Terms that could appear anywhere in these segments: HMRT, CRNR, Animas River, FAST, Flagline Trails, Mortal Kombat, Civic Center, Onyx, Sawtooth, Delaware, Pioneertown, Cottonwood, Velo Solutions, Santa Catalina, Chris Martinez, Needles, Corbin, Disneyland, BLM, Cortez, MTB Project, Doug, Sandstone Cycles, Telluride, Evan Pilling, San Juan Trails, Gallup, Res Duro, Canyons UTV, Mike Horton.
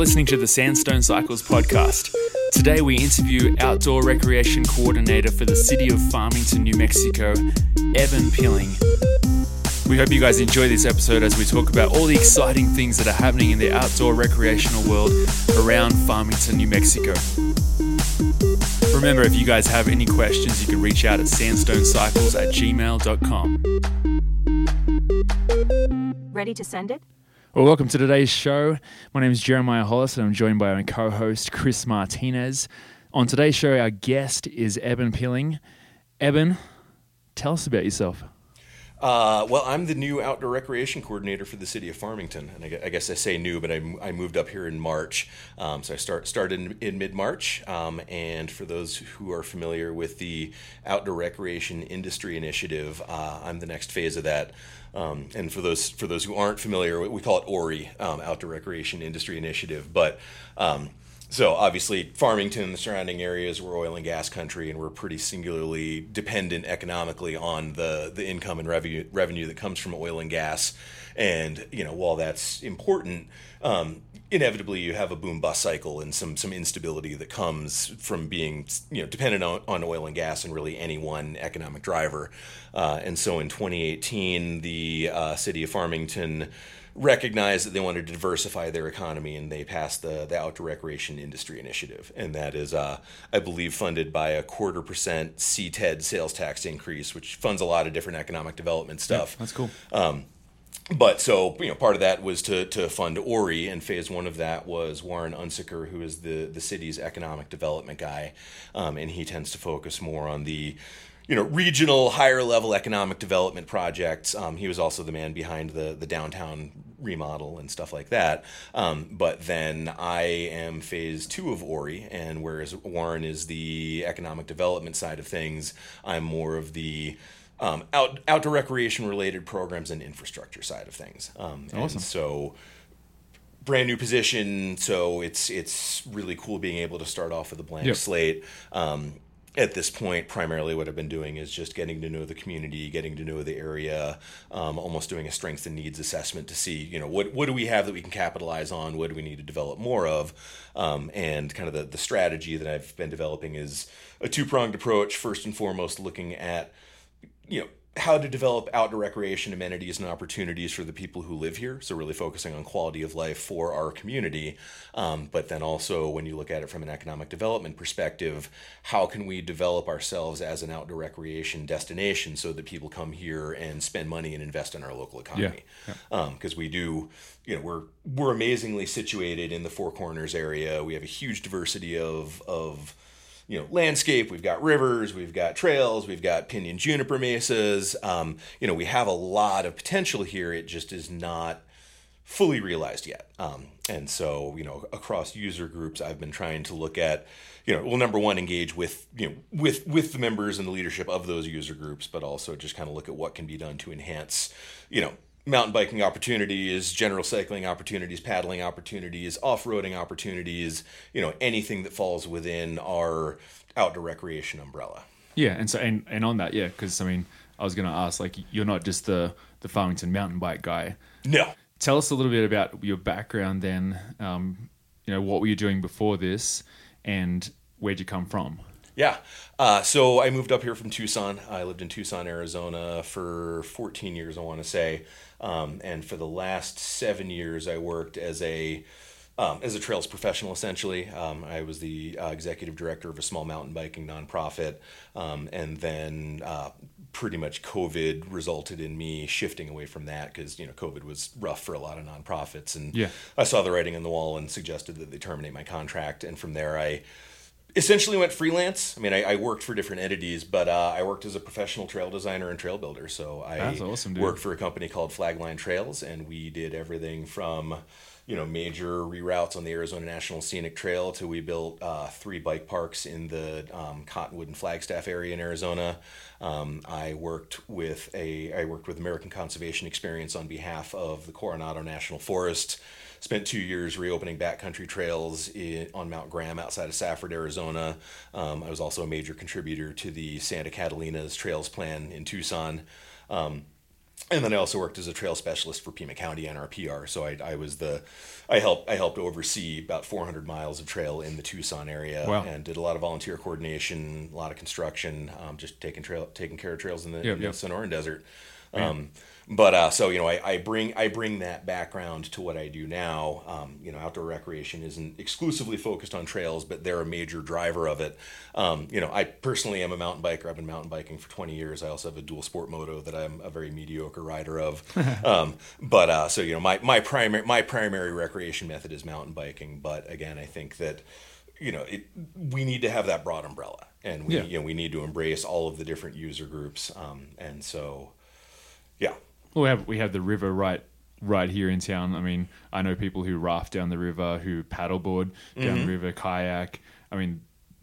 listening to the Sandstone Cycles podcast. Today we interview Outdoor Recreation Coordinator for the City of Farmington, New Mexico, Evan Pilling. We hope you guys enjoy this episode as we talk about all the exciting things that are happening in the outdoor recreational world around Farmington, New Mexico. Remember, if you guys have any questions, you can reach out at sandstonecycles@gmail.com. Ready to send it? Well, welcome to today's show. My name is Jeremiah Hollis and I'm joined by my co-host, Chris Martinez. On today's show, our guest is Evan Pilling. Evan, tell us about yourself. Well, I'm the new outdoor recreation coordinator for the city of Farmington, and I guess I say new, but I moved up here in March, so I started in mid-March, and for those who are familiar with the Outdoor Recreation Industry Initiative, I'm the next phase of that. And for those who aren't familiar, we call it ORI, Outdoor Recreation Industry Initiative, but so obviously Farmington and the surrounding areas, we're oil and gas country, and we're pretty singularly dependent economically on the income and revenue that comes from oil and gas. And, you know, while that's important, inevitably you have a boom-bust cycle and some instability that comes from being, you know, dependent on oil and gas and really any one economic driver. And so in 2018, the city of Farmington recognized that they wanted to diversify their economy, and they passed the Outdoor Recreation Industry Initiative. And that is, I believe, funded by a 0.25% CTED sales tax increase, which funds a lot of different economic development stuff. Yeah, that's cool. But so, you know, part of that was to fund ORI, and phase one of that was Warren Unsicker, who is the city's economic development guy. And he tends to focus more on the, you know, regional, higher level economic development projects. He was also the man behind the downtown remodel and stuff like that. But then I am phase two of ORI, and whereas Warren is the economic development side of things, I'm more of the outdoor recreation related programs and infrastructure side of things. Awesome. And so, brand new position. So it's really cool being able to start off with a blank slate. At this point, primarily what I've been doing is just getting to know the community, getting to know the area, almost doing a strengths and needs assessment to see, you know, what do we have that we can capitalize on? What do we need to develop more of? And kind of the strategy that I've been developing is a two-pronged approach. First and foremost, looking at, you know, how to develop outdoor recreation amenities and opportunities for the people who live here. So really focusing on quality of life for our community. But then also when you look at it from an economic development perspective, how can we develop ourselves as an outdoor recreation destination so that people come here and spend money and invest in our local economy? Yeah. Yeah. 'Cause we do, you know, we're amazingly situated in the Four Corners area. We have a huge diversity of you know, landscape. We've got rivers, we've got trails, we've got pinyon juniper mesas. You know, we have a lot of potential here. It just is not fully realized yet. And so, you know, across user groups, I've been trying to look at, you know, well, number one, engage with, you know, with the members and the leadership of those user groups, but also just kind of look at what can be done to enhance, you know, mountain biking opportunities, general cycling opportunities, paddling opportunities, off-roading opportunities, you know, anything that falls within our outdoor recreation umbrella. Yeah. And so, and on that, yeah, because I mean, I was going to ask, like, you're not just the Farmington mountain bike guy. No. Tell us a little bit about your background then. You know, what were you doing before this and where'd you come from? Yeah. So I moved up here from Tucson. I lived in Tucson, Arizona for 14 years, I want to say. And for the last 7 years, I worked as a trails professional, essentially. I was the executive director of a small mountain biking nonprofit. And then pretty much COVID resulted in me shifting away from that because, you know, COVID was rough for a lot of nonprofits. And yeah. I saw the writing on the wall and suggested that they terminate my contract. And from there, I essentially went freelance. I mean, I worked for different entities, but I worked as a professional trail designer and trail builder. So I worked for a company called Flagline Trails, and we did everything from, you know, major reroutes on the Arizona National Scenic Trail to we built 3 bike parks in the Cottonwood and Flagstaff area in Arizona. I worked with American Conservation Experience on behalf of the Coronado National Forest. Spent 2 years reopening backcountry trails on Mount Graham outside of Safford, Arizona. I was also a major contributor to the Santa Catalina's Trails Plan in Tucson. And then I also worked as a trail specialist for Pima County NRPR. So I helped oversee about 400 miles of trail in the Tucson area. Wow. And did a lot of volunteer coordination, a lot of construction, just taking care of trails in the, the Sonoran Desert. So I bring that background to what I do now. Outdoor recreation isn't exclusively focused on trails, but they're a major driver of it. I personally am a mountain biker. I've been mountain biking for 20 years. I also have a dual sport moto that I'm a very mediocre rider of. My primary recreation method is mountain biking. But again, I think that, we need to have that broad umbrella, and we need to embrace all of the different user groups. Well, we have the river right here in town. I mean, I know people who raft down the river, who paddleboard down the river, kayak. I mean,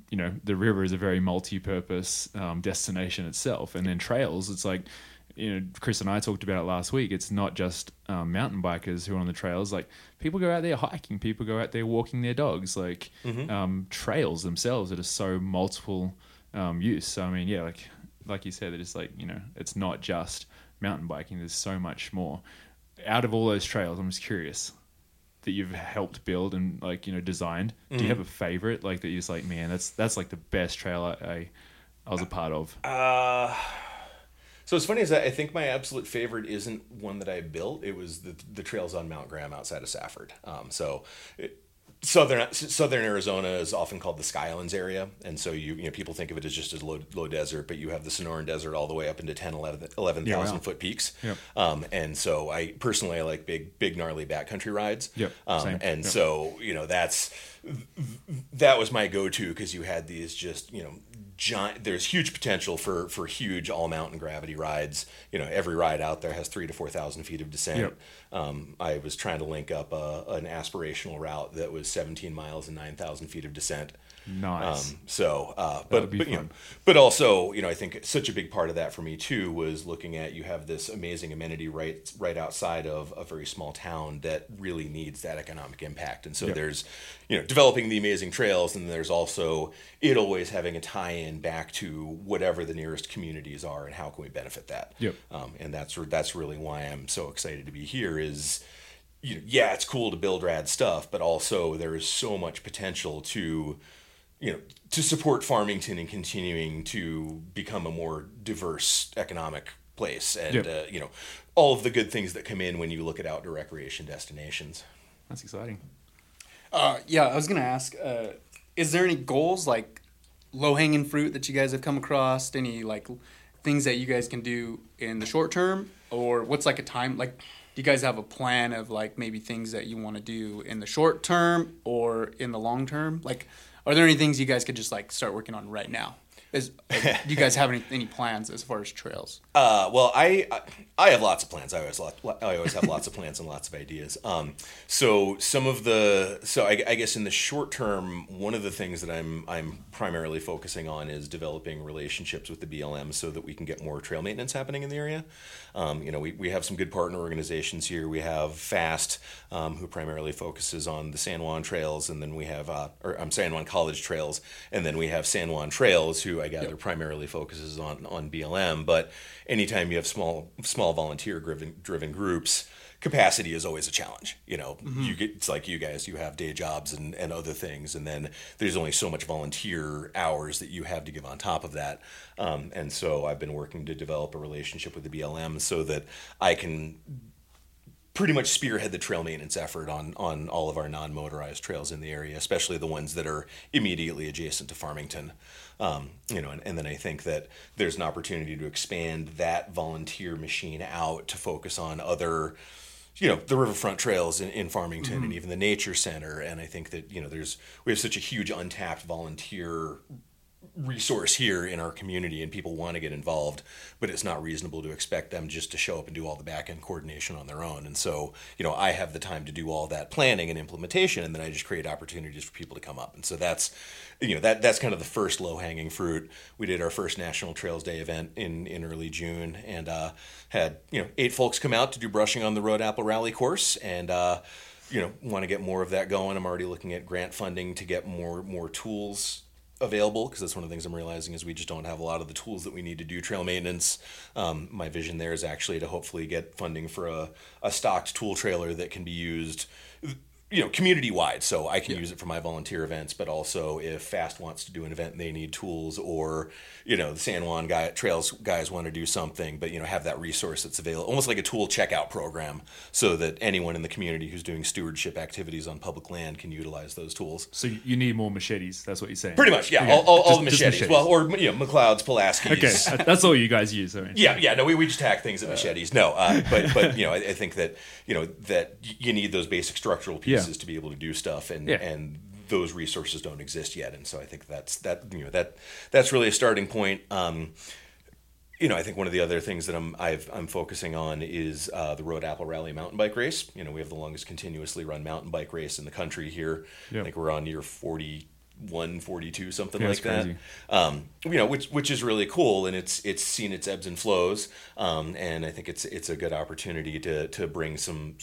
the river is a very multi-purpose destination itself. And then trails, it's like, Chris and I talked about it last week. It's not just mountain bikers who are on the trails. Like, people go out there hiking, people go out there walking their dogs. Like, trails themselves that are so multiple use. So, I mean, like you said, it's like, it's not just mountain biking, there's so much more. Out of all those trails, I'm just curious, that you've helped build and designed, do you have a favorite that you're just like, man, that's like the best trail I was a part of? So it's funny is that I think my absolute favorite isn't one that I built. It was the trails on Mount Graham outside of Safford. Southern Arizona is often called the Skylands area, and so people think of it as just as low desert, but you have the Sonoran Desert all the way up into 11,000 foot peaks. Yep. And so I personally like big gnarly backcountry rides. Yep. That was my go-to, because you had these just giant. There's huge potential for huge all mountain gravity rides. Every ride out there has 3,000 to 4,000 feet of descent. Yep. I was trying to link up an aspirational route that was 17 miles and 9,000 feet of descent. Nice. I think such a big part of that for me too was looking at, you have this amazing amenity right outside of a very small town that really needs that economic impact. And so there's, developing the amazing trails, and there's also it always having a tie-in back to whatever the nearest communities are and how can we benefit that. Yep. And that's really why I'm so excited to be here is, it's cool to build rad stuff, but also there is so much potential to support Farmington and continuing to become a more diverse economic place, and all of the good things that come in when you look at outdoor recreation destinations. That's exciting. I was gonna ask, is there any goals, like low-hanging fruit that you guys have come across? Any things that you guys can do in the short term, or what's a time do you guys have a plan of maybe things that you want to do in the short term or in the long term? Are there any things you guys could just start working on right now? Do you guys have any plans as far as trails? Well, I have lots of plans. I always have lots of plans and lots of ideas. I guess in the short term, one of the things that I'm primarily focusing on is developing relationships with the BLM so that we can get more trail maintenance happening in the area. We have some good partner organizations here. We have FAST, who primarily focuses on the San Juan Trails, and then we have San Juan College Trails, and then we have San Juan Trails, who I gather primarily focuses on BLM. But anytime you have small volunteer driven groups, capacity is always a challenge. It's like you guys, you have day jobs and other things, and then there's only so much volunteer hours that you have to give on top of that. And so I've been working to develop a relationship with the BLM so that I can pretty much spearhead the trail maintenance effort on all of our non-motorized trails in the area, especially the ones that are immediately adjacent to Farmington. And then I think that there's an opportunity to expand that volunteer machine out to focus on other, the riverfront trails in Farmington and even the nature center. And I think that, we have such a huge untapped volunteer resource here in our community, and people want to get involved, but it's not reasonable to expect them just to show up and do all the back end coordination on their own. And so, I have the time to do all that planning and implementation, and then I just create opportunities for people to come up. And so that's, that's kind of the first low hanging fruit. We did our first National Trails Day event in early June, and had 8 folks come out to do brushing on the Road Apple Rally course, and want to get more of that going. I'm already looking at grant funding to get more tools available, because that's one of the things I'm realizing is we just don't have a lot of the tools that we need to do trail maintenance. My vision there is actually to hopefully get funding for a stocked tool trailer that can be used, you know, community wide. So I can use it for my volunteer events, but also if FAST wants to do an event and they need tools, or, you know, the San Juan Trails guys want to do something, but, you know, have that resource that's available, almost like a tool checkout program, so that anyone in the community who's doing stewardship activities on public land can utilize those tools. So you need more machetes. That's what you're saying. Pretty much. Yeah. Okay. All the machetes. Well, or, you know, McLeod's, Pulaski's. Okay. That's all you guys use. I mean. Yeah. Yeah. No, we just hack things at machetes. No. But, you know, I think that, you know, that you need those basic structural pieces to be able to do stuff, and those resources don't exist yet. And so I think that's really a starting point. You know, I think one of the other things that I'm focusing on is the Road Apple Rally mountain bike race. You know, we have the longest continuously run mountain bike race in the country here. Yep. I think we're on year 41, 42, something like that. Crazy. You know, which is really cool, and it's seen its ebbs and flows. And I think it's a good opportunity to bring some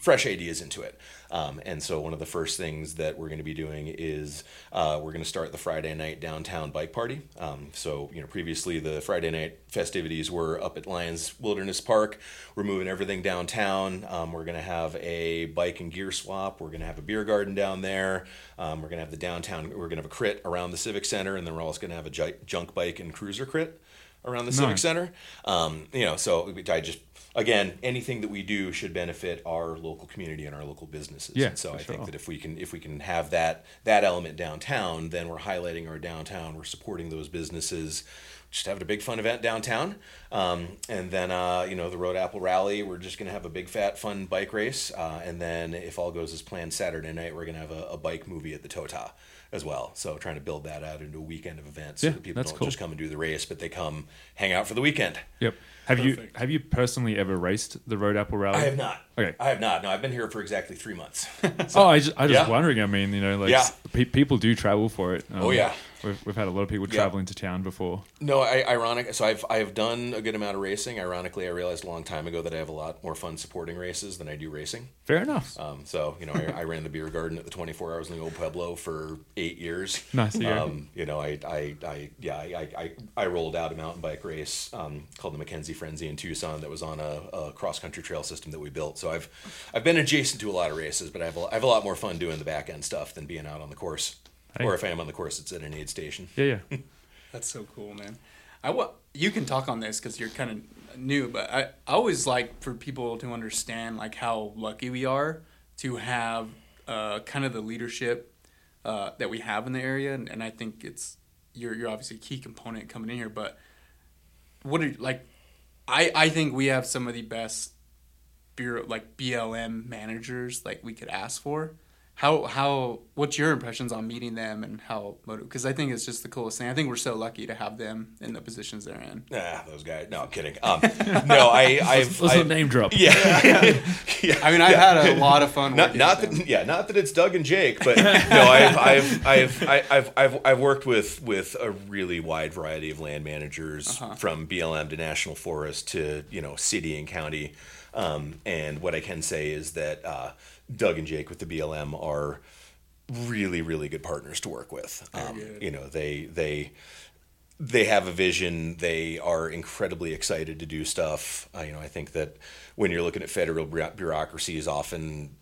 fresh ideas into it. And so one of the first things that we're going to be doing is we're going to start the Friday night downtown bike party. So, you know, previously the Friday night festivities were up at Lions Wilderness Park. We're moving everything downtown. We're going to have a bike and gear swap. We're going to have a beer garden down there. We're going to have we're going to have a crit around the Civic Center, and then we're also going to have a junk bike and cruiser crit around the Civic Center. You know, so again, anything that we do should benefit our local community and our local businesses. Yeah, and so I think that if we can have that element downtown, then we're highlighting our downtown, we're supporting those businesses, just having a big fun event downtown. And then, you know, the Road Apple Rally, we're just going to have a big, fat, fun bike race. And then if all goes as planned Saturday night, we're going to have a bike movie at the Tota as well. So trying to build that out into a weekend of events so that people don't just come and do the race, but they come hang out for the weekend. Yep. Have you personally ever raced the Road Apple Rally? I have not. Okay. I have not. No, I've been here for exactly 3 months. So, I was wondering. I mean, you know, like people do travel for it. We've had a lot of people travel into town before. No, ironic. So I've done a good amount of racing. Ironically, I realized a long time ago that I have a lot more fun supporting races than I do racing. Fair enough. So, you know, I ran the beer garden at the 24 Hours in the Old Pueblo for 8 years. Nice. You know, I rolled out a mountain bike race called the Mackenzie Frenzy in Tucson that was on a cross-country trail system that we built. So I've been adjacent to a lot of races, but I have a lot more fun doing the back end stuff than being out on the course. Or if I am on the course, it's at an aid station. Yeah. That's so cool, man. You can talk on this because you're kind of new, but I always like for people to understand like how lucky we are to have kind of the leadership that we have in the area, and I think it's you're obviously a key component coming in here. But I think we have some of the best BLM managers like we could ask for. What's your impressions on meeting them and how motivated? Because I think it's just the coolest thing. I think we're so lucky to have them in the positions they're in. Ah, those guys. No, I'm kidding. Let's name drop. Yeah. I mean, I've had a lot of fun. Not that it's Doug and Jake, but no, I've worked with a really wide variety of land managers from BLM to National Forest to, you know, city and county. And what I can say is that Doug and Jake with the BLM are really, really good partners to work with. You know, they have a vision. They are incredibly excited to do stuff. You know, I think that when you're looking at federal bureaucracies, often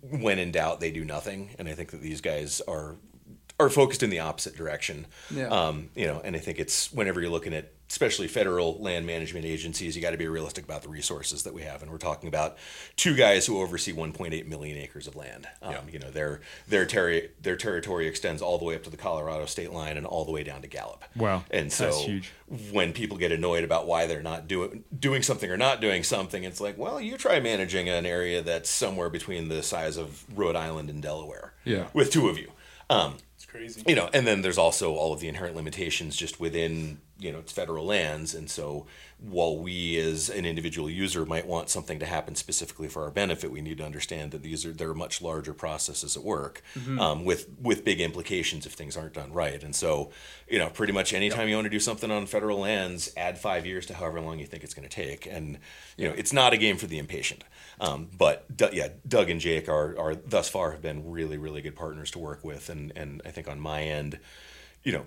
when in doubt, they do nothing. And I think that these guys are focused in the opposite direction. Yeah. You know, and I think it's whenever you're looking at especially federal land management agencies, you got to be realistic about the resources that we have. And we're talking about two guys who oversee 1.8 million acres of land. You know, their territory extends all the way up to the Colorado state line and all the way down to Gallup. Wow. And so that's huge. When people get annoyed about why they're not doing something or not doing something, it's like, well, you try managing an area that's somewhere between the size of Rhode Island and Delaware. Yeah. With two of you. It's crazy. You know, and then there's also all of the inherent limitations just within you know, it's federal lands. And so while we as an individual user might want something to happen specifically for our benefit, we need to understand that there are much larger processes at work, mm-hmm. with big implications if things aren't done right. And so, you know, pretty much anytime you want to do something on federal lands, add 5 years to however long you think it's going to take. And, you know, it's not a game for the impatient. Doug and Jake are thus far have been really, really good partners to work with. And I think on my end, you know,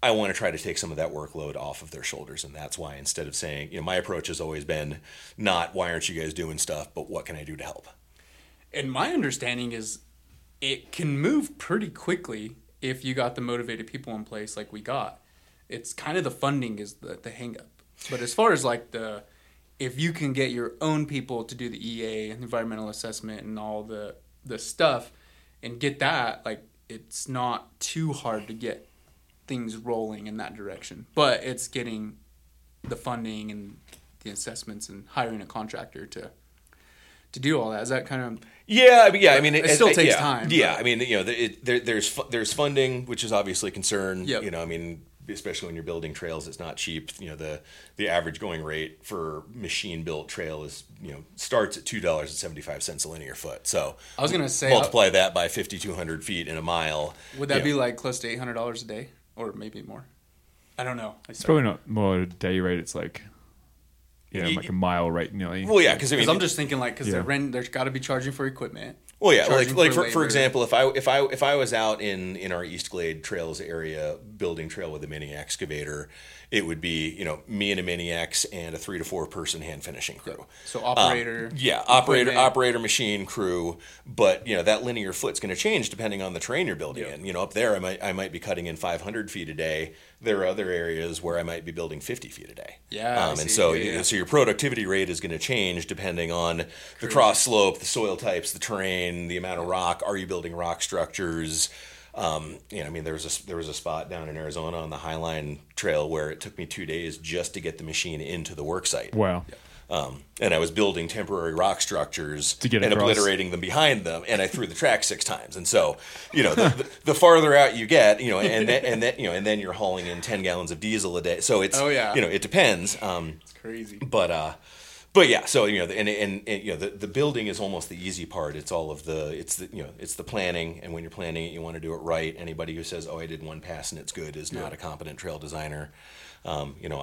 I want to try to take some of that workload off of their shoulders. And that's why, instead of saying, you know, my approach has always been not, why aren't you guys doing stuff, but what can I do to help? And my understanding is it can move pretty quickly if you got the motivated people in place like we got. It's kind of the funding is the hang up. But as far as like if you can get your own people to do the EA and environmental assessment and all the stuff and get that, like, it's not too hard to get things rolling in that direction, but it's getting the funding and the assessments and hiring a contractor to do all that. Is that kind of it still takes time. Yeah, but. I mean, you know, there's funding, which is obviously a concern. Yep. You know, I mean, especially when you're building trails, it's not cheap. You know, the average going rate for machine built trail is, you know, starts at $2.75 a linear foot. So I was gonna say multiply that by 5,200 feet in a mile. Would that be like close to $800 a day? Or maybe more. I don't know. It's probably not more day rate. It's like, you know, like a mile rate nearly. Well, yeah, because I'm just thinking like there's got to be charging for equipment. Well, yeah, like for example, if I was out in our East Glade Trails area building trail with a mini excavator, it would be, you know, me and a mini ex and a 3 to 4 person hand finishing crew. Yep. So operator, machine, crew. But, you know, that linear foot's going to change depending on the terrain you're building in. You know, up there I might be cutting in 500 feet a day. There are other areas where I might be building 50 feet a day. Yeah. So your productivity rate is going to change depending on the cross slope, the soil types, the terrain, the amount of rock. Are you building rock structures? You know, I mean, there was a spot down in Arizona on the Highline Trail where it took me 2 days just to get the machine into the work site. Wow. Yeah. And I was building temporary rock structures and obliterating them behind them, and I threw the track 6 times. And so, you know, the farther out you get, you know, and then you're hauling in 10 gallons of diesel a day. So it's, you know, it depends. It's crazy. But yeah, so, you know, and you know, the building is almost the easy part. It's all of the planning, and when you're planning it, you want to do it right. Anybody who says, "Oh, I did one pass and it's good," is not a competent trail designer. You know,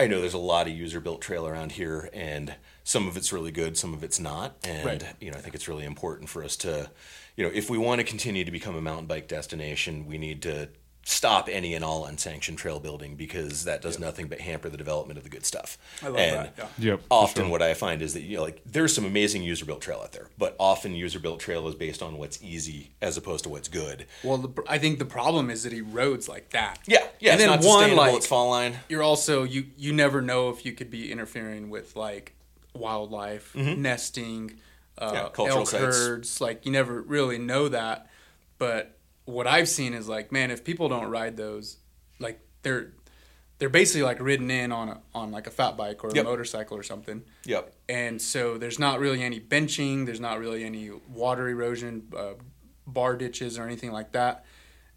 I know there's a lot of user-built trail around here, and some of it's really good, some of it's not. And, you know, I think it's really important for us to, you know, if we want to continue to become a mountain bike destination, we need to stop any and all unsanctioned trail building, because that does nothing but hamper the development of the good stuff. I love that. Yeah. Yep, often what I find is that, you know, like, there's some amazing user-built trail out there, but often user-built trail is based on what's easy as opposed to what's good. Well, I think the problem is that it erodes like that. Yeah. Yeah, and it's then not sustainable, like, it's fall line. You're also, you never know if you could be interfering with, like, wildlife, nesting, cultural elk herds. Like, you never really know that, but what I've seen is, like, man, if people don't ride those, like, they're basically like ridden in on like a fat bike or a motorcycle or something. Yep. And so there's not really any benching. There's not really any water erosion, bar ditches or anything like that.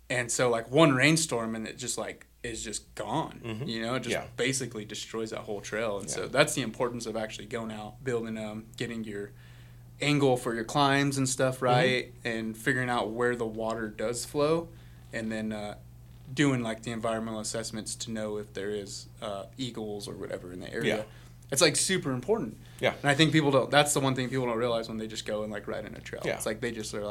And so, like, one rainstorm and it just, like, is just gone. Mm-hmm. You know, it just basically destroys that whole trail. And so that's the importance of actually going out, building them, getting your angle for your climbs and stuff right, and figuring out where the water does flow, and then doing, like, the environmental assessments to know if there is eagles or whatever in the area. It's, like, super important. And I think people don't, that's the one thing people don't realize when they just go and, like, ride in a trail. It's like they just are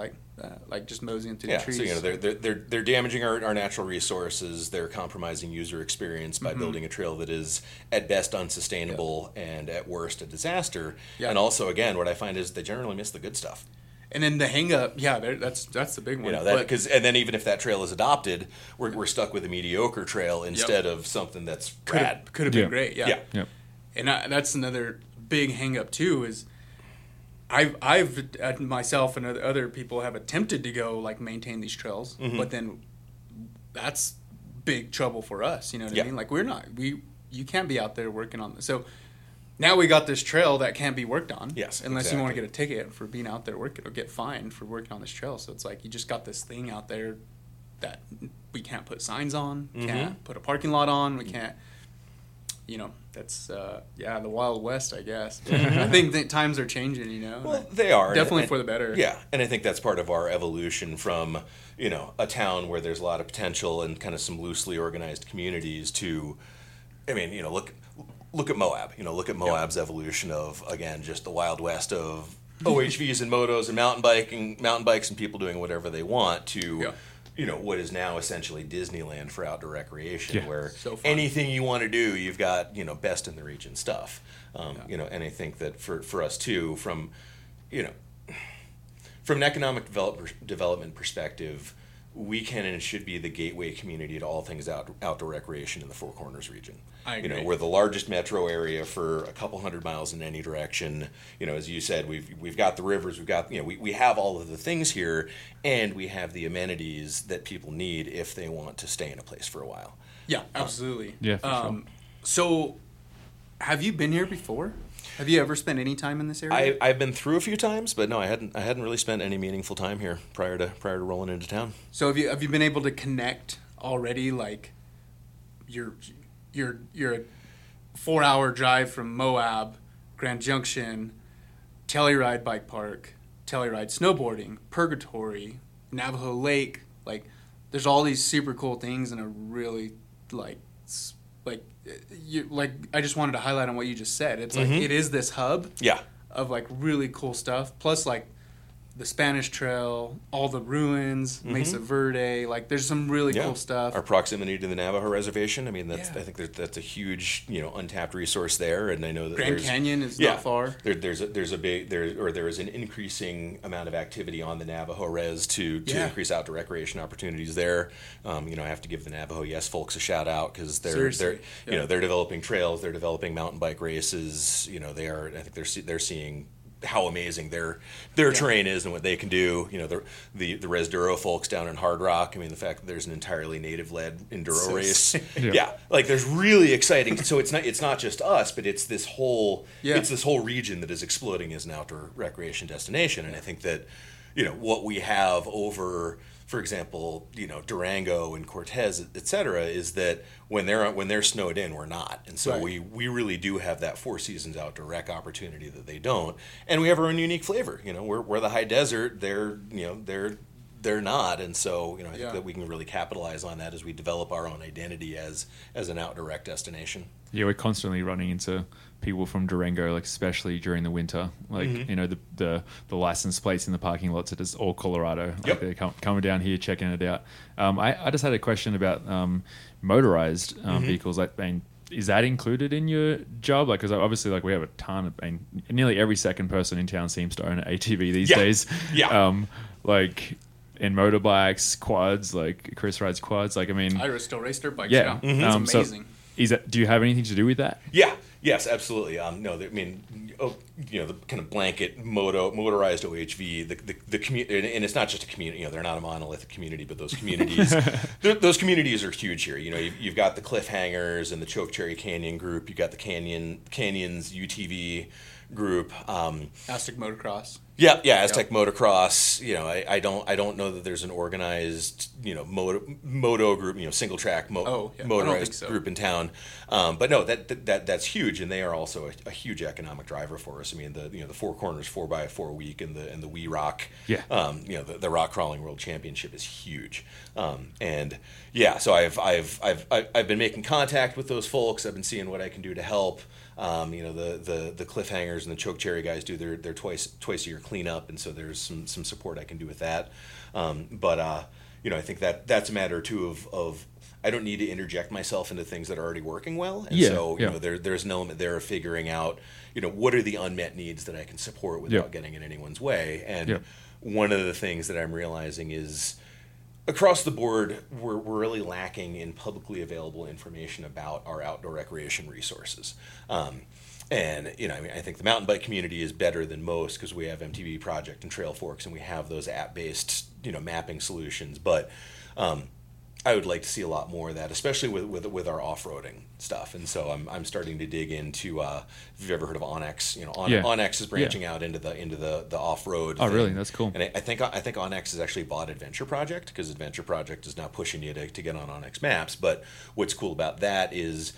like just moseying through the trees. So, you know, they're damaging our natural resources. They're compromising user experience by building a trail that is at best unsustainable and at worst a disaster. And also, again, what I find is they generally miss the good stuff. And then the hang up, that's the big one. You know, and then even if that trail is adopted, we're stuck with a mediocre trail instead of something that's rad. Could have been great. Yeah. And that's another big hang-up, too, is I've myself and other people have attempted to go, like, maintain these trails, but then that's big trouble for us, you know what I mean? Like, you can't be out there working on this. So now we got this trail that can't be worked on. Yes, unless you want to get a ticket for being out there working or get fined for working on this trail. So it's like you just got this thing out there that we can't put signs on, mm-hmm. can't put a parking lot on, we can't, you know, that's, the Wild West, I guess. I think that times are changing, you know. Well, they are. Definitely for the better. Yeah, and I think that's part of our evolution from, you know, a town where there's a lot of potential and kind of some loosely organized communities to, I mean, you know, look at Moab. You know, look at Moab's evolution of, again, just the Wild West of OHVs and motos and mountain bikes and people doing whatever they want to... Yeah. You know, what is now essentially Disneyland for outdoor recreation, where anything you want to do, you've got, you know, best in the region stuff. You know, and I think that for us too, from, you know, from an economic development perspective, we can and should be the gateway community to all things outdoor recreation in the Four Corners region. I agree. You know, we're the largest metro area for a couple hundred miles in any direction. You know, as you said, we've got the rivers, we've got, you know, we have all of the things here, and we have the amenities that people need if they want to stay in a place for a while. Yeah, absolutely. For sure. So, have you been here before? Have you ever spent any time in this area? I've been through a few times, but no, I hadn't really spent any meaningful time here prior to rolling into town. So have you been able to connect already? Like, you're a 4-hour drive from Moab, Grand Junction, Telluride Bike Park, Telluride snowboarding, Purgatory, Navajo Lake. Like, there's all these super cool things, and a really I just wanted to highlight on what you just said. It's mm-hmm. like it is this hub of like really cool stuff. Plus like the Spanish Trail, all the ruins, mm-hmm. Mesa Verde. Like there's some really cool stuff. Our proximity to the Navajo Reservation. I mean, that's I think that's a huge, you know, untapped resource there. And I know that Grand Canyon is not far. There is an increasing amount of activity on the Navajo Res to increase outdoor recreation opportunities there. You know, I have to give the Navajo Yes folks a shout out because they're you know, they're developing trails, they're developing mountain bike races. You know, I think they're seeing how amazing their terrain is and what they can do. You know, the Res Duro folks down in Hard Rock. I mean, the fact that there's an entirely native-led enduro race. Like there's really exciting. So it's not just us, but it's this whole region that is exploding as an outdoor recreation destination. And I think that, you know, what we have over, for example, you know, Durango and Cortez, et cetera, is that when they're snowed in, we're not. And so we really do have that Four Seasons outdoor rec opportunity that they don't. And we have our own unique flavor. You know, we're the high desert. They're not. And so, you know, I think that we can really capitalize on that as we develop our own identity as an outdoor rec destination. Yeah, we're constantly running into people from Durango, like especially during the winter, like mm-hmm. you know the license plates in the parking lots. It is all Colorado. Like they're coming down here, checking it out. I just had a question about motorized mm-hmm. vehicles. Like, and is that included in your job? Like, because obviously, like we have a ton of, and nearly every second person in town seems to own an ATV these days. Yeah. Like. And motorbikes, quads, like Chris rides quads. Like, I mean, Ira still race dirt bikes. Yeah, mm-hmm. It's amazing. So do you have anything to do with that? Yeah. Yes, absolutely. You know, the kind of blanket motorized OHV. The community, and it's not just a community. You know, they're not a monolithic community, but those communities, those communities are huge here. You know, you've got the Cliffhangers and the Chokecherry Canyon group. You've got the Canyons UTV group. Aztec Motocross. Aztec Motocross. You know, I don't know that there's an organized, you know, moto group, you know, single track motorized group in town. But no, that's huge, and they are also a huge economic driver for us. I mean, the Four Corners 4x4 week and the We Rock, you know, the Rock Crawling World Championship is huge. So I've been making contact with those folks. I've been seeing what I can do to help. You know, the Cliffhangers and the Chokecherry guys do their twice a year cleanup, and so there's some support I can do with that. You know, I think that's a matter too of I don't need to interject myself into things that are already working well, and you know, there's an element there of figuring out, you know, what are the unmet needs that I can support without getting in anyone's way. And one of the things that I'm realizing is across the board, we're really lacking in publicly available information about our outdoor recreation resources. And, you know, I mean, I think the mountain bike community is better than most because we have MTB Project and Trail Forks, and we have those app-based, you know, mapping solutions. But I would like to see a lot more of that, especially with our off-roading stuff. And so I'm starting to dig into, if you've ever heard of Onyx, Onyx is branching out into the off-road. Oh, thing. Really? That's cool. And I think Onyx has actually bought Adventure Project, because Adventure Project is now pushing you to get on Onyx maps. But what's cool about that is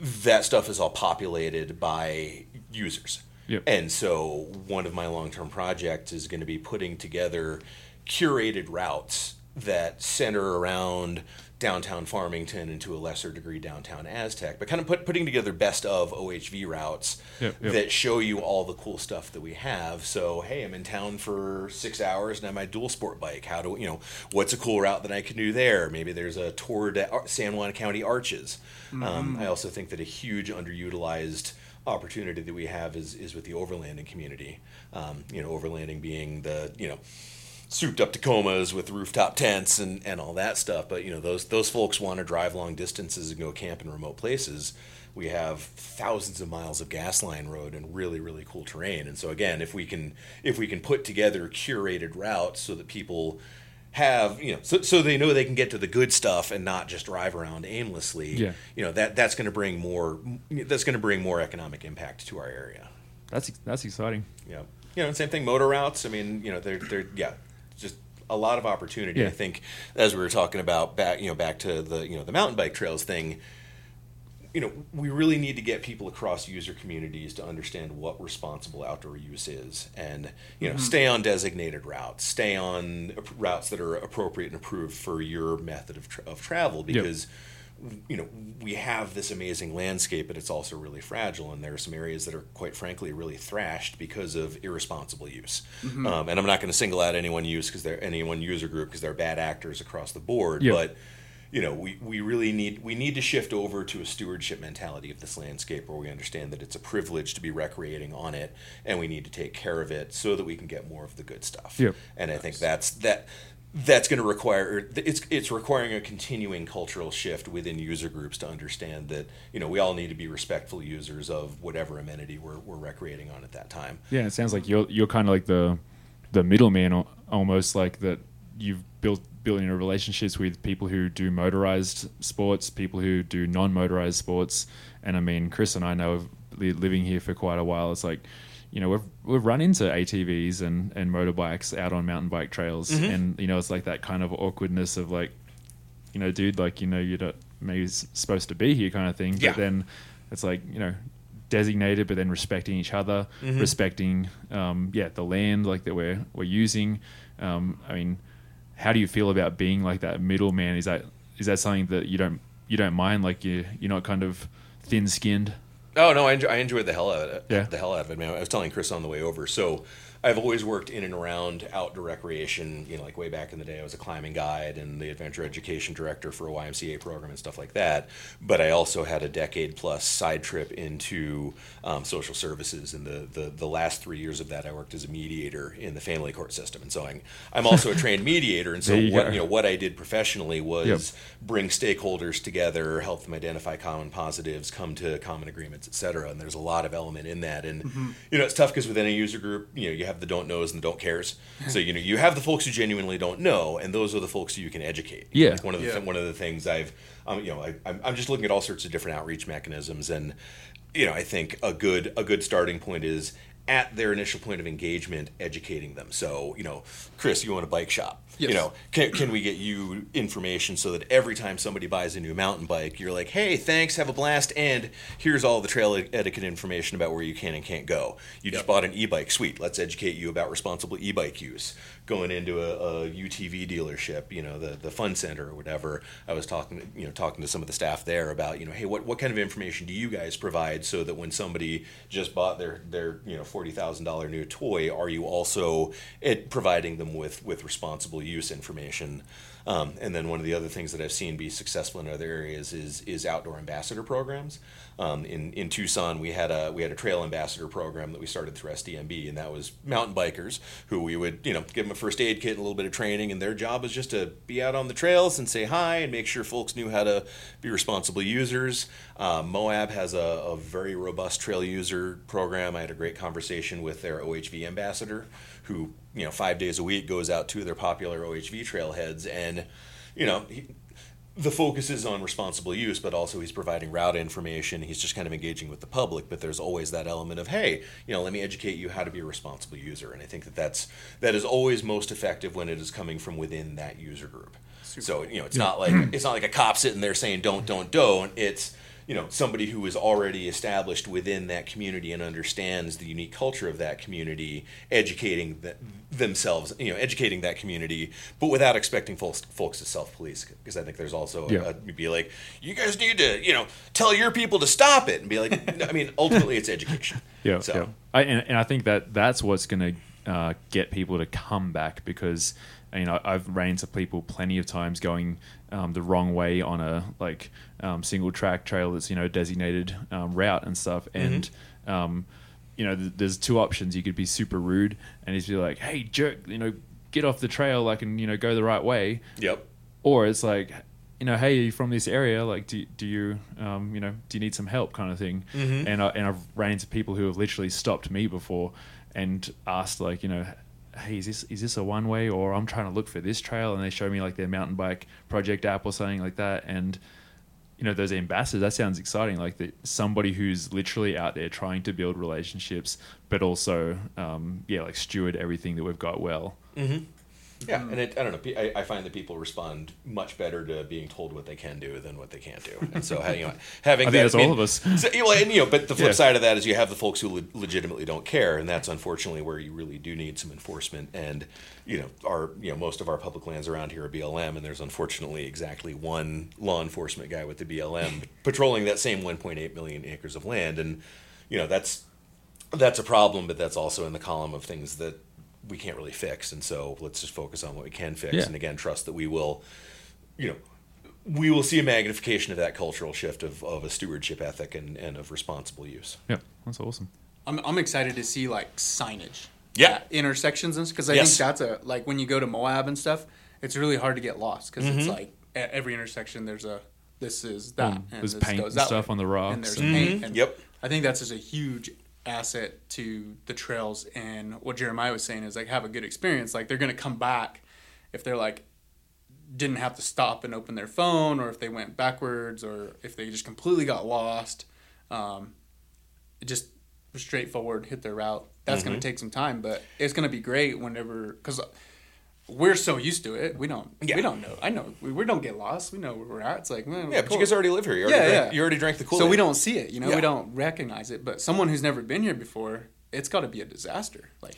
that stuff is all populated by users. Yep. And so one of my long-term projects is going to be putting together curated routes that center around downtown Farmington and to a lesser degree downtown Aztec, but kind of putting together best of OHV routes that show you all the cool stuff that we have. So, hey, I'm in town for 6 hours and I have my dual sport bike. How do, what's a cool route that I can do there? Maybe there's a tour to San Juan County Arches. Mm-hmm. I also think that a huge underutilized opportunity that we have is with the overlanding community. Overlanding being the, souped up Tacomas with rooftop tents and all that stuff. But, those folks want to drive long distances and go camp in remote places. We have thousands of miles of gas line road and really, really cool terrain. And so again, if we can put together curated routes so that people have, so they know they can get to the good stuff and not just drive around aimlessly, that's going to bring more economic impact to our area. That's exciting. Yeah. Same thing, motor routes. I mean, they're just a lot of opportunity. Yeah. I think as we were talking about back to the the mountain bike trails thing, we really need to get people across user communities to understand what responsible outdoor use is, and stay on designated routes, stay on routes that are appropriate and approved for your method of travel, because we have this amazing landscape, but it's also really fragile, and there are some areas that are, quite frankly, really thrashed because of irresponsible use. Mm-hmm. And I'm not going to single out any one use because they're any one user group, because they're bad actors across the board. Yep. But we really need to shift over to a stewardship mentality of this landscape, where we understand that it's a privilege to be recreating on it, and we need to take care of it so that we can get more of the good stuff. Yep. And I think that's that. That's going to require it's requiring a continuing cultural shift within user groups to understand that we all need to be respectful users of whatever amenity we're recreating on at that time. Yeah, it sounds like you're kind of like the middleman, almost, like that you've building relationships with people who do motorized sports, people who do non-motorized sports, and I mean, Chris and I know, living here for quite a while, it's like, we've run into ATVs and motorbikes out on mountain bike trails, mm-hmm. and it's like that kind of awkwardness of like, dude, like you're not maybe supposed to be here kind of thing. Yeah. But then it's like designated, but then respecting each other, mm-hmm. respecting the land like that we're using. I mean, how do you feel about being like that middleman? Is that something that you don't mind? Like you're not kind of thin-skinned? Oh, no, I enjoyed the hell out of it. Yeah. The hell out of it, man. I was telling Chris on the way over. So I've always worked in and around outdoor recreation. Like way back in the day, I was a climbing guide and the adventure education director for a YMCA program and stuff like that. But I also had a decade-plus side trip into social services. And the last 3 years of that, I worked as a mediator in the family court system. And so I'm also a trained mediator. And so what I did professionally was bring stakeholders together, help them identify common positives, come to common agreements, etc. And there's a lot of element in that, and mm-hmm. It's tough because within a user group, you have the don't knows and the don't cares. So you have the folks who genuinely don't know, and those are the folks who you can educate. Yeah, like one of the things I've I'm just looking at all sorts of different outreach mechanisms, and I think a good starting point is, at their initial point of engagement, educating them. So, Chris, you own a bike shop. Yes. Can we get you information so that every time somebody buys a new mountain bike, you're like, hey, thanks, have a blast, and here's all the trail etiquette information about where you can and can't go. You just bought an e-bike, sweet. Let's educate you about responsible e-bike use. Going into a UTV dealership, the fun center or whatever, I was talking to some of the staff there about, hey, what kind of information do you guys provide so that when somebody just bought their $40,000 new toy, are you also providing them with responsible use information? And then one of the other things that I've seen be successful in other areas is outdoor ambassador programs. In Tucson, we had a trail ambassador program that we started through SDMB, and that was mountain bikers who we would give them a first aid kit and a little bit of training, and their job was just to be out on the trails and say hi and make sure folks knew how to be responsible users. Moab has a very robust trail user program. I had a great conversation with their OHV ambassador who 5 days a week goes out to their popular OHV trailheads, and the focus is on responsible use, but also he's providing route information. He's just kind of engaging with the public, but there's always that element of, hey, you know, let me educate you how to be a responsible user. And I think that is always most effective when it is coming from within that user group. Super. So, you know, it's not like a cop sitting there saying don't. It's, you know, somebody who is already established within that community and understands the unique culture of that community, educating themselves, you know, educating that community, but without expecting folks to self-police. Because I think there's also be like, you guys need to, you know, tell your people to stop it, and be like, no, I mean, ultimately it's education. Yeah. So. Yeah. I think that's what's going to get people to come back, because, you know, I've ran into people plenty of times going the wrong way on a single track trail that's, you know, designated route and stuff. And, you know, there's two options. You could be super rude and just be like, hey, jerk, you know, get off the trail. I can, you know, go the right way. Yep. Or it's like, you know, hey, from this area, like, do you need some help, kind of thing. Mm-hmm. And I've ran into people who have literally stopped me before and asked, like, you know, hey, is this a one-way, or I'm trying to look for this trail, and they show me like their mountain bike project app or something like that. And, you know, those ambassadors, that sounds exciting, like that somebody who's literally out there trying to build relationships, but also like steward everything that we've got well. Mm-hmm. Yeah, and I don't know, I find that people respond much better to being told what they can do than what they can't do. And so, you know, having all of us. So, and, you know, but the flip side of that is you have the folks who legitimately don't care, and that's unfortunately where you really do need some enforcement. And, you know, most of our public lands around here are BLM, and there's unfortunately exactly one law enforcement guy with the BLM patrolling that same 1.8 million acres of land. And, you know, that's a problem, but that's also in the column of things that we can't really fix, and so let's just focus on what we can fix. Yeah. And again, trust that we will see a magnification of that cultural shift of a stewardship ethic and of responsible use. Yeah, that's awesome. I'm excited to see like signage. Yeah, at intersections, because I think that's when you go to Moab and stuff, it's really hard to get lost, because it's like at every intersection there's a this is that and there's this paint goes and stuff way. On the rocks, and there's paint. And I think that's just a huge asset to the trails. And what Jeremiah was saying is like, have a good experience. Like, they're going to come back if they're like didn't have to stop and open their phone, or if they went backwards, or if they just completely got lost, just straightforward, hit their route. That's going to take some time, but it's going to be great whenever, because we're so used to it. We don't know. I know. We don't get lost. We know where we're at. It's like, man, but cool. You guys already live here. You already drank the Kool-Aid. So we don't see it, you know. Yeah. We don't recognize it. But someone who's never been here before, it's got to be a disaster. Like,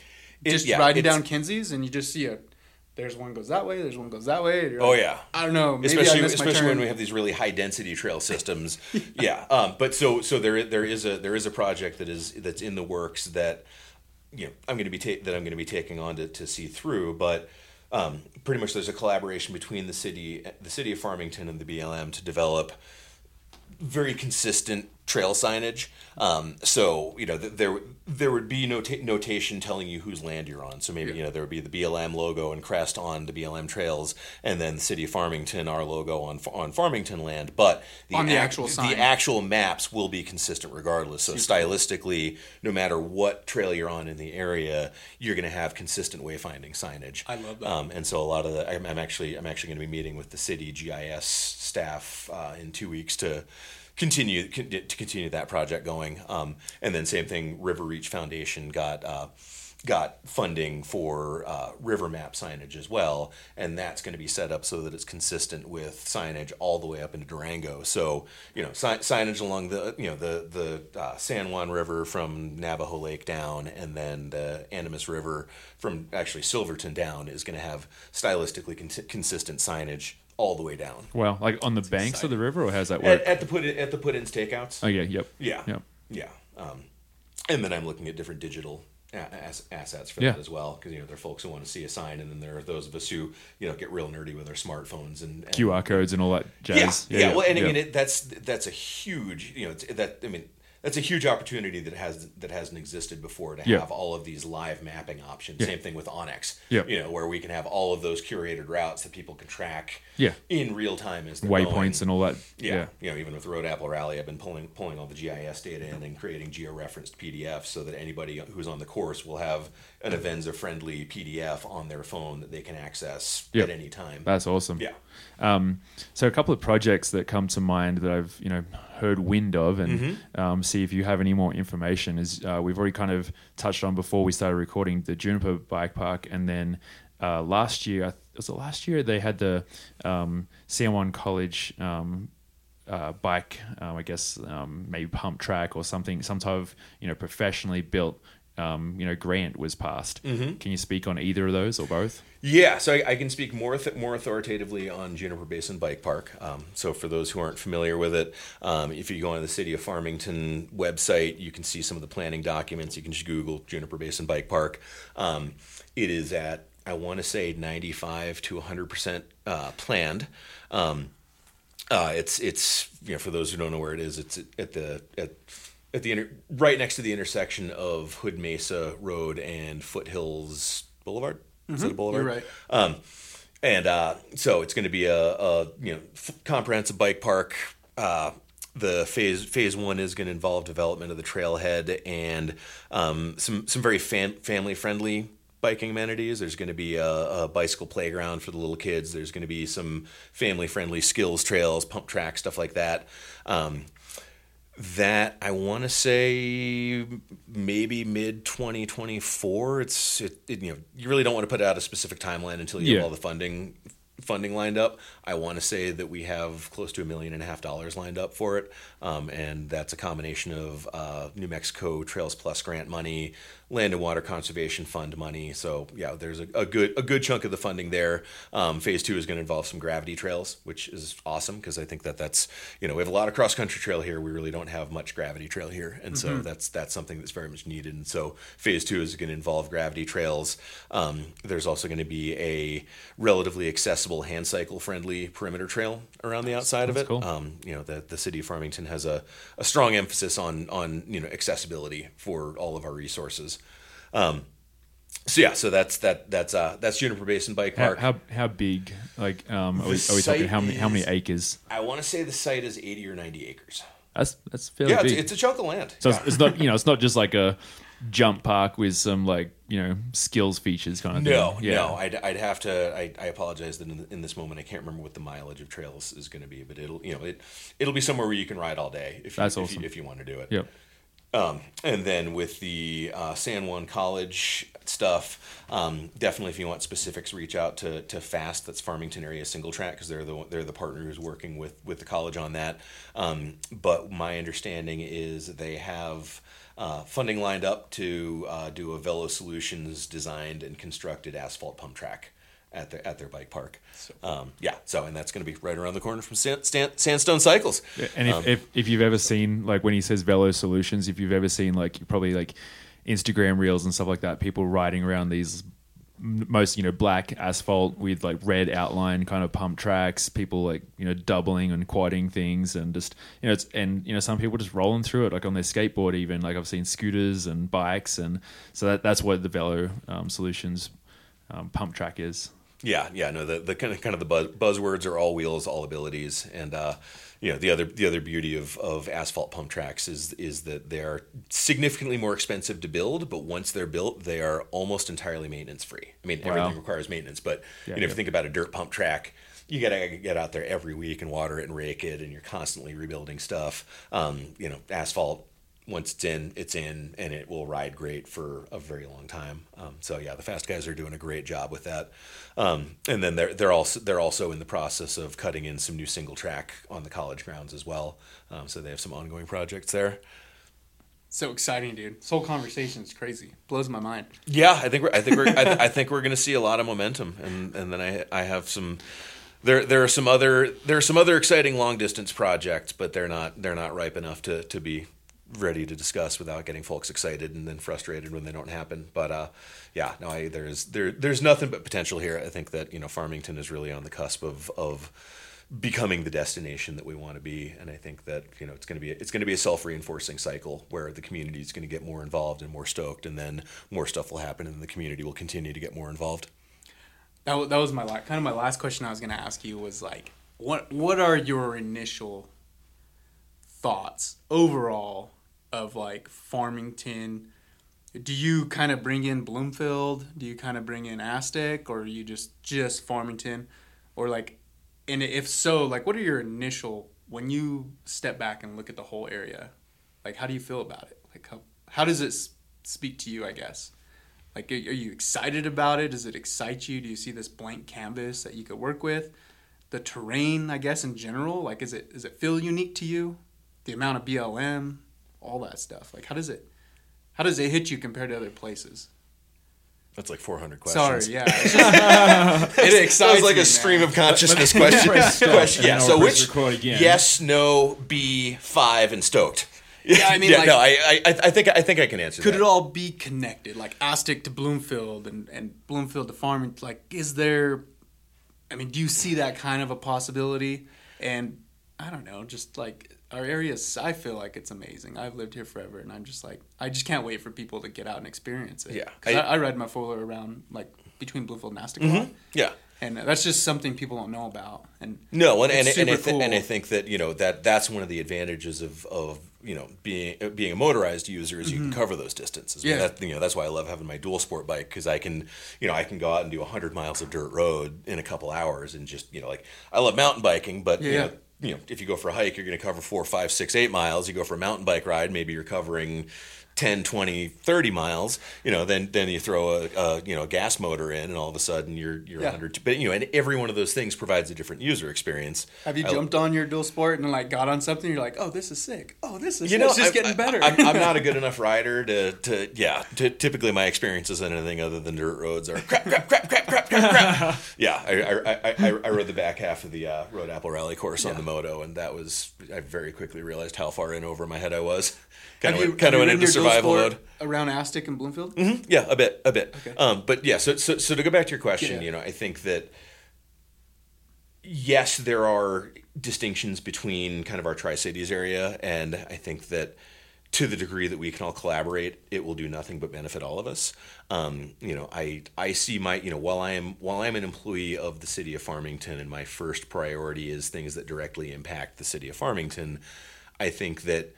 riding down Kinzie's and you just see there's one goes that way, there's one goes that way. Like, oh, yeah. I don't know. Maybe especially when we have these really high density trail systems. Yeah. But so there is a project that's in the works that, you know, I'm going to be taking on to see through, but. Pretty much there's a collaboration between the city of Farmington and the BLM to develop very consistent trail signage. So, you know, there would be no notation telling you whose land you're on. So maybe, you know, there would be the BLM logo and crest on the BLM trails, and then the city of Farmington, our logo on Farmington land. But the actual maps will be consistent regardless. So stylistically, no matter what trail you're on in the area, you're going to have consistent wayfinding signage. I love that. And so a lot of I'm actually going to be meeting with the city GIS staff in 2 weeks to continue that project going, and then same thing. River Reach Foundation got funding for river map signage as well, and that's going to be set up so that it's consistent with signage all the way up into Durango. So, you know, signage along the San Juan River from Navajo Lake down, and then the Animas River from actually Silverton down is going to have stylistically consistent signage all the way down. Wow, like on the banks of the river, or how's that work? At the put-ins, takeouts. Oh, yeah, yep. Yeah, yep. Yeah. And then I'm looking at different digital assets for that as well, because, you know, there are folks who want to see a sign, and then there are those of us who, you know, get real nerdy with our smartphones and QR codes and all that jazz. Yeah. Well, and I mean, that's a huge, you know, that I mean. That's a huge opportunity that hasn't existed before, to have all of these live mapping options. Yeah. Same thing with Onyx, you know, where we can have all of those curated routes that people can track in real time as they're waypoints and all that. Yeah. You know, even with Road Apple Rally, I've been pulling all the GIS data in and creating geo-referenced PDFs so that anybody who's on the course will have an Avenza-friendly PDF on their phone that they can access at any time. That's awesome. Yeah. So a couple of projects that come to mind that I've, you know, heard wind of, and see if you have any more information, is we've already kind of touched on before we started recording the Juniper Bike Park, and then last year, was it last year, they had the San Juan College bike, I guess maybe pump track or something, some type of, you know, professionally built grant was passed. Can you speak on either of those or both? Yeah, so I can speak more authoritatively on Juniper Basin Bike Park. So for those who aren't familiar with it, if you go on the City of Farmington website, you can see some of the planning documents. You can just Google Juniper Basin Bike Park. It is at, I want to say, 95 to 100% planned. It's you know, for those who don't know where it is, it's right next to the intersection of Hood Mesa Road and Foothills Boulevard. Is it a boulevard? You're right. So it's going to be a comprehensive bike park. The phase one is going to involve development of the trailhead and some very family friendly biking amenities. There's going to be a bicycle playground for the little kids. There's going to be some family friendly skills trails, pump track, stuff like that. That I want to say maybe mid-2024. You really don't want to put out a specific timeline until you have all the funding lined up. I want to say that we have close to $1.5 million lined up for it, and that's a combination of New Mexico Trails Plus grant money, Land and Water Conservation Fund money. So yeah, there's a good chunk of the funding there. Phase two is going to involve some gravity trails, which is awesome because I think that's we have a lot of cross country trail here. We really don't have much gravity trail here, and so that's something that's very much needed. And so phase two is going to involve gravity trails. There's also going to be a relatively accessible hand cycle friendly perimeter trail around the outside of it. Cool. The City of Farmington has a strong emphasis on accessibility for all of our resources. So that's Juniper Basin Bike Park. How big? Like, are we talking how many acres? I want to say the site is 80 or 90 acres. That's fairly big. It's a chunk of land. So it's not it's not just like a jump park with some skills features kind of thing. No. I'd have to. I apologize that in this moment I can't remember what the mileage of trails is going to be, but it'll be somewhere where you can ride all day if you want to do it. Yep. And then with the San Juan College stuff, definitely if you want specifics, reach out to FAST. That's Farmington Area Single Track, because they're the partner who's working with the college on that. But my understanding is they have funding lined up to do a Velo Solutions designed and constructed asphalt pump track at their bike park. And that's going to be right around the corner from Sandstone Cycles. Yeah, and if you've ever seen, when he says Velo Solutions, if you've ever seen probably Instagram reels and stuff like that, people riding around these most black asphalt with red outline kind of pump tracks, people doubling and quadding things, and just some people just rolling through it on their skateboard, even I've seen scooters and bikes, and so that's what the Velo Solutions pump track is. The kind of the buzzwords are all wheels, all abilities, and the other beauty of asphalt pump tracks is that they are significantly more expensive to build, but once they're built, they are almost entirely maintenance free. I mean, everything requires maintenance, but if you think about a dirt pump track, you gotta get out there every week and water it and rake it, and you're constantly rebuilding stuff. Asphalt, once it's in, and it will ride great for a very long time. The FAST guys are doing a great job with that. And then they're also in the process of cutting in some new single track on the college grounds as well. So they have some ongoing projects there. So exciting, dude! This whole conversation is crazy. Blows my mind. Yeah, I think we're going to see a lot of momentum, and then I have some. There are some other exciting long distance projects, but they're not ripe enough to be ready to discuss without getting folks excited and then frustrated when they don't happen. But there's nothing but potential here. I think that Farmington is really on the cusp of becoming the destination that we want to be. And I think that, you know, it's going to be a self-reinforcing cycle where the community is going to get more involved and more stoked, and then more stuff will happen and the community will continue to get more involved. That was my last question I was going to ask you was, like, what are your initial thoughts overall of, like, Farmington? Do you kind of bring in Bloomfield? Do you kind of bring in Aztec, or are you just Farmington? Or, like, and if so, like, what are your initial, when you step back and look at the whole area, like, how do you feel about it? Like, how does it speak to you, I guess? Like, are you excited about it? Does it excite you? Do you see this blank canvas that you could work with? The terrain, I guess, in general, like, does it feel unique to you? The amount of BLM, all that stuff. Like, how does it hit you compared to other places? That's like 400 questions. Sorry, yeah. It excites me, a stream of consciousness question. Yeah. So which? Yes, no, B, five, and stoked. Yeah, I mean, yeah, like, no, I think I can answer. Could that. It all be connected, like Aztec to Bloomfield and Bloomfield to Farmington? Like, is there? I mean, do you see that kind of a possibility? And I don't know, just like. Our area, I feel like it's amazing. I've lived here forever, and I'm just like, I just can't wait for people to get out and experience it. Yeah, because I ride my four-wheeler around, like, between Bluefield and Aztec. Mm-hmm. Yeah, and that's just something people don't know about. And no, and I think that, you know, that's one of the advantages of you know, being a motorized user is you can cover those distances. Yeah, that, you know, that's why I love having my dual sport bike, because I can go out and do 100 miles of dirt road in a couple hours, and just, you know, like, I love mountain biking, but yeah. You know, you know, if you go for a hike, you're going to cover 4, 5, 6, 8 miles. You go for a mountain bike ride, maybe you're covering 10, 20, 30 miles. You know, then you throw a gas motor in, and all of a sudden you're 100. But, you know, and every one of those things provides a different user experience. Have you jumped on your dual sport and, like, got on something? You're like, oh, this is sick. Oh, this is, you know, it's just getting better. I'm not a good enough rider to typically my experiences on anything other than dirt roads are crap. Yeah, I rode the back half of the Road Apple Rally course on the moto, and that was, I very quickly realized how far in over my head I was. Kind of went into survival mode around Aztec and Bloomfield. Mm-hmm. Yeah, a bit. Okay. But yeah, so to go back to your question, you know, I think that yes, there are distinctions between kind of our Tri-Cities area, and I think that to the degree that we can all collaborate, it will do nothing but benefit all of us. You know, I see my, you know, while I'm an employee of the city of Farmington, and my first priority is things that directly impact the city of Farmington, I think that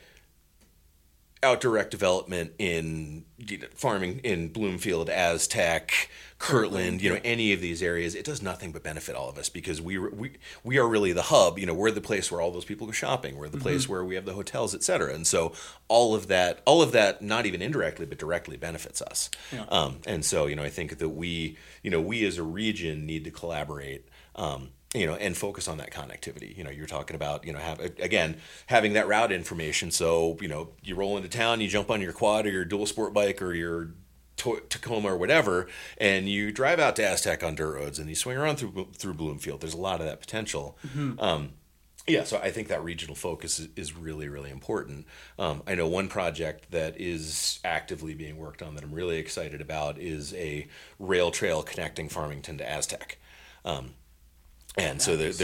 outdoor rec development in, you know, farming in Bloomfield, Aztec, Kirtland, you know, any of these areas, it does nothing but benefit all of us, because we are really the hub. You know, we're the place where all those people go shopping. We're the place where we have the hotels, et cetera. And so all of that, not even indirectly, but directly benefits us. Yeah. And so, you know, I think that we as a region need to collaborate, you know, and focus on that connectivity. You know, you're talking about, you know, having that route information. So, you know, you roll into town, you jump on your quad or your dual sport bike or your Tacoma or whatever, and you drive out to Aztec on dirt roads, and you swing around through Bloomfield. There's a lot of that potential. Mm-hmm. Yeah, so I think that regional focus is really, really important. I know one project that is actively being worked on that I'm really excited about is a rail trail connecting Farmington to Aztec. And so there's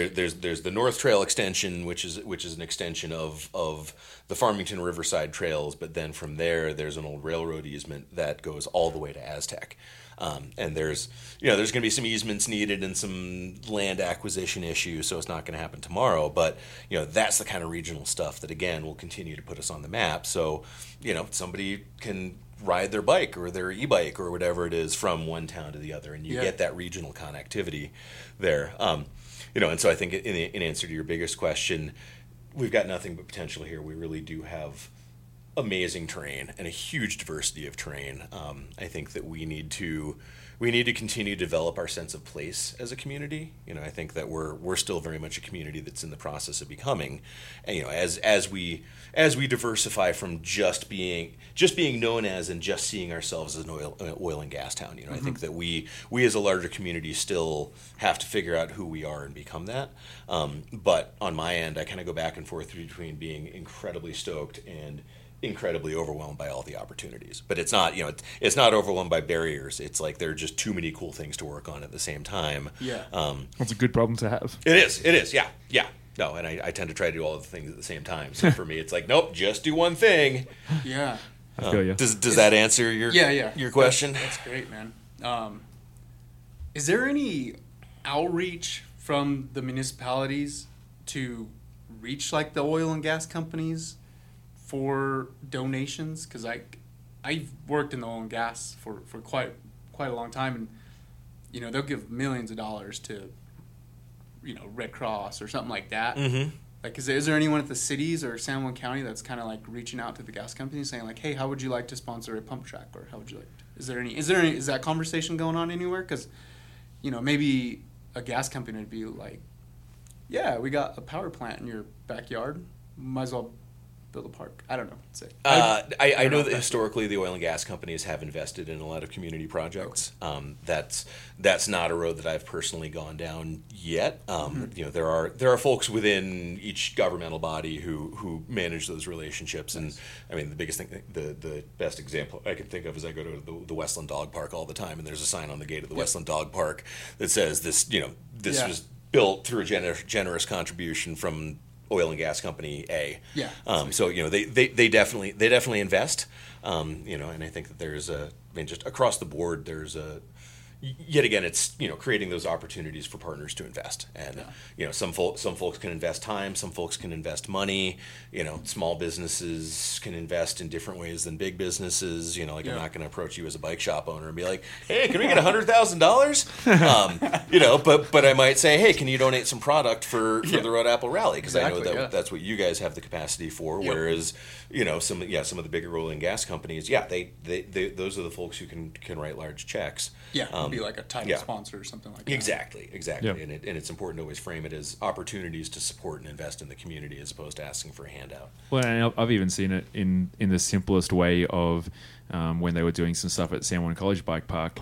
the North Trail extension, which is an extension of the Farmington Riverside Trails, but then from there there's an old railroad easement that goes all the way to Aztec. And there's, you know, there's going to be some easements needed and some land acquisition issues, so it's not going to happen tomorrow. But, you know, that's the kind of regional stuff that, again, will continue to put us on the map. So, you know, somebody can ride their bike or their e-bike or whatever it is from one town to the other, and you get that regional connectivity there. You know, and so I think in answer to your biggest question, we've got nothing but potential here. We really do have amazing terrain and a huge diversity of terrain. I think that we need to continue to develop our sense of place as a community. You know, I think that we're still very much a community that's in the process of becoming. And, you know, as we diversify from just being known as and just seeing ourselves as an oil and gas town. You know, I think that we as a larger community still have to figure out who we are and become that. But on my end, I kind of go back and forth between being incredibly stoked and incredibly overwhelmed by all the opportunities. But it's not, you know, it's not overwhelmed by barriers. It's like there are just too many cool things to work on at the same time. Yeah. That's a good problem to have. It is. Yeah. Yeah. No, and I tend to try to do all the things at the same time. So for me, it's like, nope, just do one thing. Yeah. I feel you. Does that answer your question? That's great, man. Is there any outreach from the municipalities to reach like the oil and gas companies for donations? Because I've worked in the oil and gas for quite a long time, and you know they'll give millions of dollars to, you know, Red Cross or something like that. Mm-hmm. Like, is there anyone at the cities or San Juan County that's kind of like reaching out to the gas companies saying like, hey, how would you like to sponsor a pump track, or how would you like? Is that conversation going on anywhere? Because, you know, maybe a gas company would be like, yeah, we got a power plant in your backyard. Might as well build a park. I don't know. I know that historically the oil and gas companies have invested in a lot of community projects. That's not a road that I've personally gone down yet. Mm-hmm. You know, there are folks within each governmental body who manage those relationships. Nice. And I mean, the biggest thing, the best example I can think of is I go to the Westland Dog Park all the time, and there's a sign on the gate of the Westland Dog Park that says this was built through a generous contribution from oil and gas company A. Yeah. So you know they definitely invest. You know, and I think that there's just across the board there's a, yet again, it's, you know, creating those opportunities for partners to invest. And you know, some folks can invest time, some folks can invest money. You know, small businesses can invest in different ways than big businesses. You know, like I'm not going to approach you as a bike shop owner and be like, hey, can we get $100,000? You know, but I might say, hey, can you donate some product for the Road Apple Rally? Because I know that's what you guys have the capacity for. Yep. Whereas, you know, some of the bigger oil and gas companies, they those are the folks who can write large checks. Yeah. Be like a title sponsor or something like that. Exactly. Yep. And it's important to always frame it as opportunities to support and invest in the community as opposed to asking for a handout. Well, and I've even seen it in the simplest way of when they were doing some stuff at San Juan College Bike Park.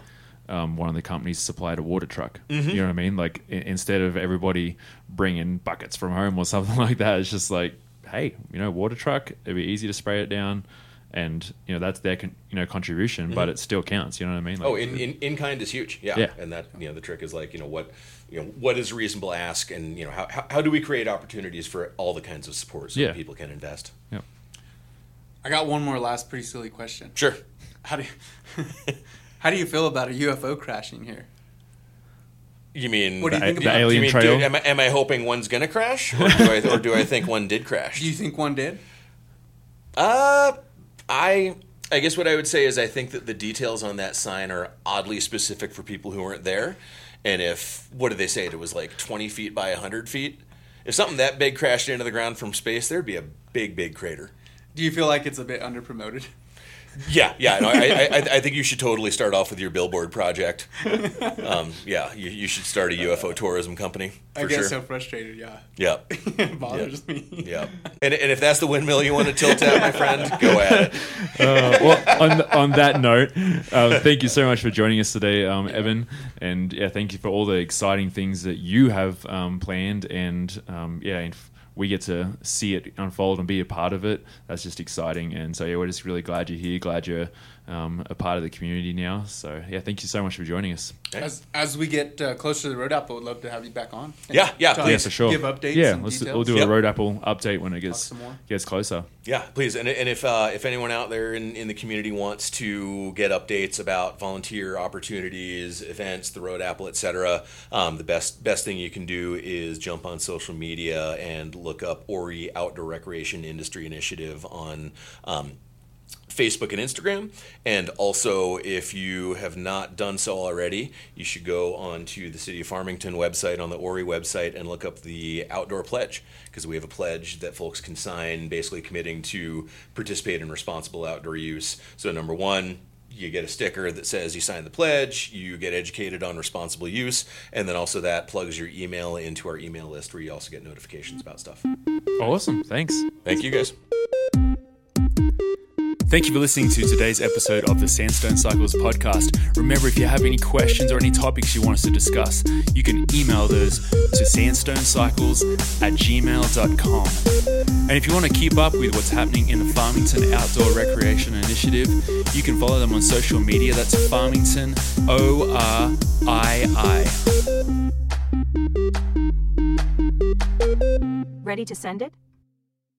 One of the companies supplied a water truck. Mm-hmm. You know what I mean? Like instead of everybody bringing buckets from home or something like that, it's just like, hey, you know, water truck. It'd be easy to spray it down. And you know that's their contribution, mm-hmm. but it still counts. You know what I mean? Like, in kind is huge. Yeah. And that, you know, the trick is like, you know, what is a reasonable ask, and you know how do we create opportunities for all the kinds of support so that people can invest. Yeah. I got one more last pretty silly question. Sure. How do you feel about a UFO crashing here? You mean what do you think about the alien trail? Dude, am I hoping one's gonna crash, or do I think one did crash? Do you think one did? I guess what I would say is I think that the details on that sign are oddly specific for people who weren't there. And if, what did they say? It was like 20 feet by 100 feet. If something that big crashed into the ground from space, there'd be a big, big crater. Do you feel like it's a bit underpromoted? Yeah. No, I think you should totally start off with your billboard project. You should start a UFO tourism company. I get so frustrated. Yeah. It bothers me. Yeah. And if that's the windmill you want to tilt at, my friend, go at it. Well, on that note, thank you so much for joining us today, Evan, and thank you for all the exciting things that you have planned, and and we get to see it unfold and be a part of it. That's just exciting. And so, we're just really glad you're here, glad you're a part of the community now. So, thank you so much for joining us. As we get closer to the Road Apple, we'd love to have you back on. Please, for sure. Give updates. We'll do a Road Apple update when it gets closer. Yeah, please. And if anyone out there in the community wants to get updates about volunteer opportunities, events, the Road Apple, etc., the best thing you can do is jump on social media and look up ORI, Outdoor Recreation Industry Initiative, on Facebook and Instagram. And also, if you have not done so already, you should go onto the City of Farmington website, on the ORI website, and look up the Outdoor Pledge, because we have a pledge that folks can sign basically committing to participate in responsible outdoor use. So number one, you get a sticker that says you signed the pledge, you get educated on responsible use, and then also that plugs your email into our email list where you also get notifications about stuff. Awesome. Thanks. Thank you, guys. Thank you for listening to today's episode of the Sandstone Cycles podcast. Remember, if you have any questions or any topics you want us to discuss, you can email those to sandstonecycles@gmail.com. And if you want to keep up with what's happening in the Farmington Outdoor Recreation Initiative, you can follow them on social media. That's Farmington ORII. Ready to send it?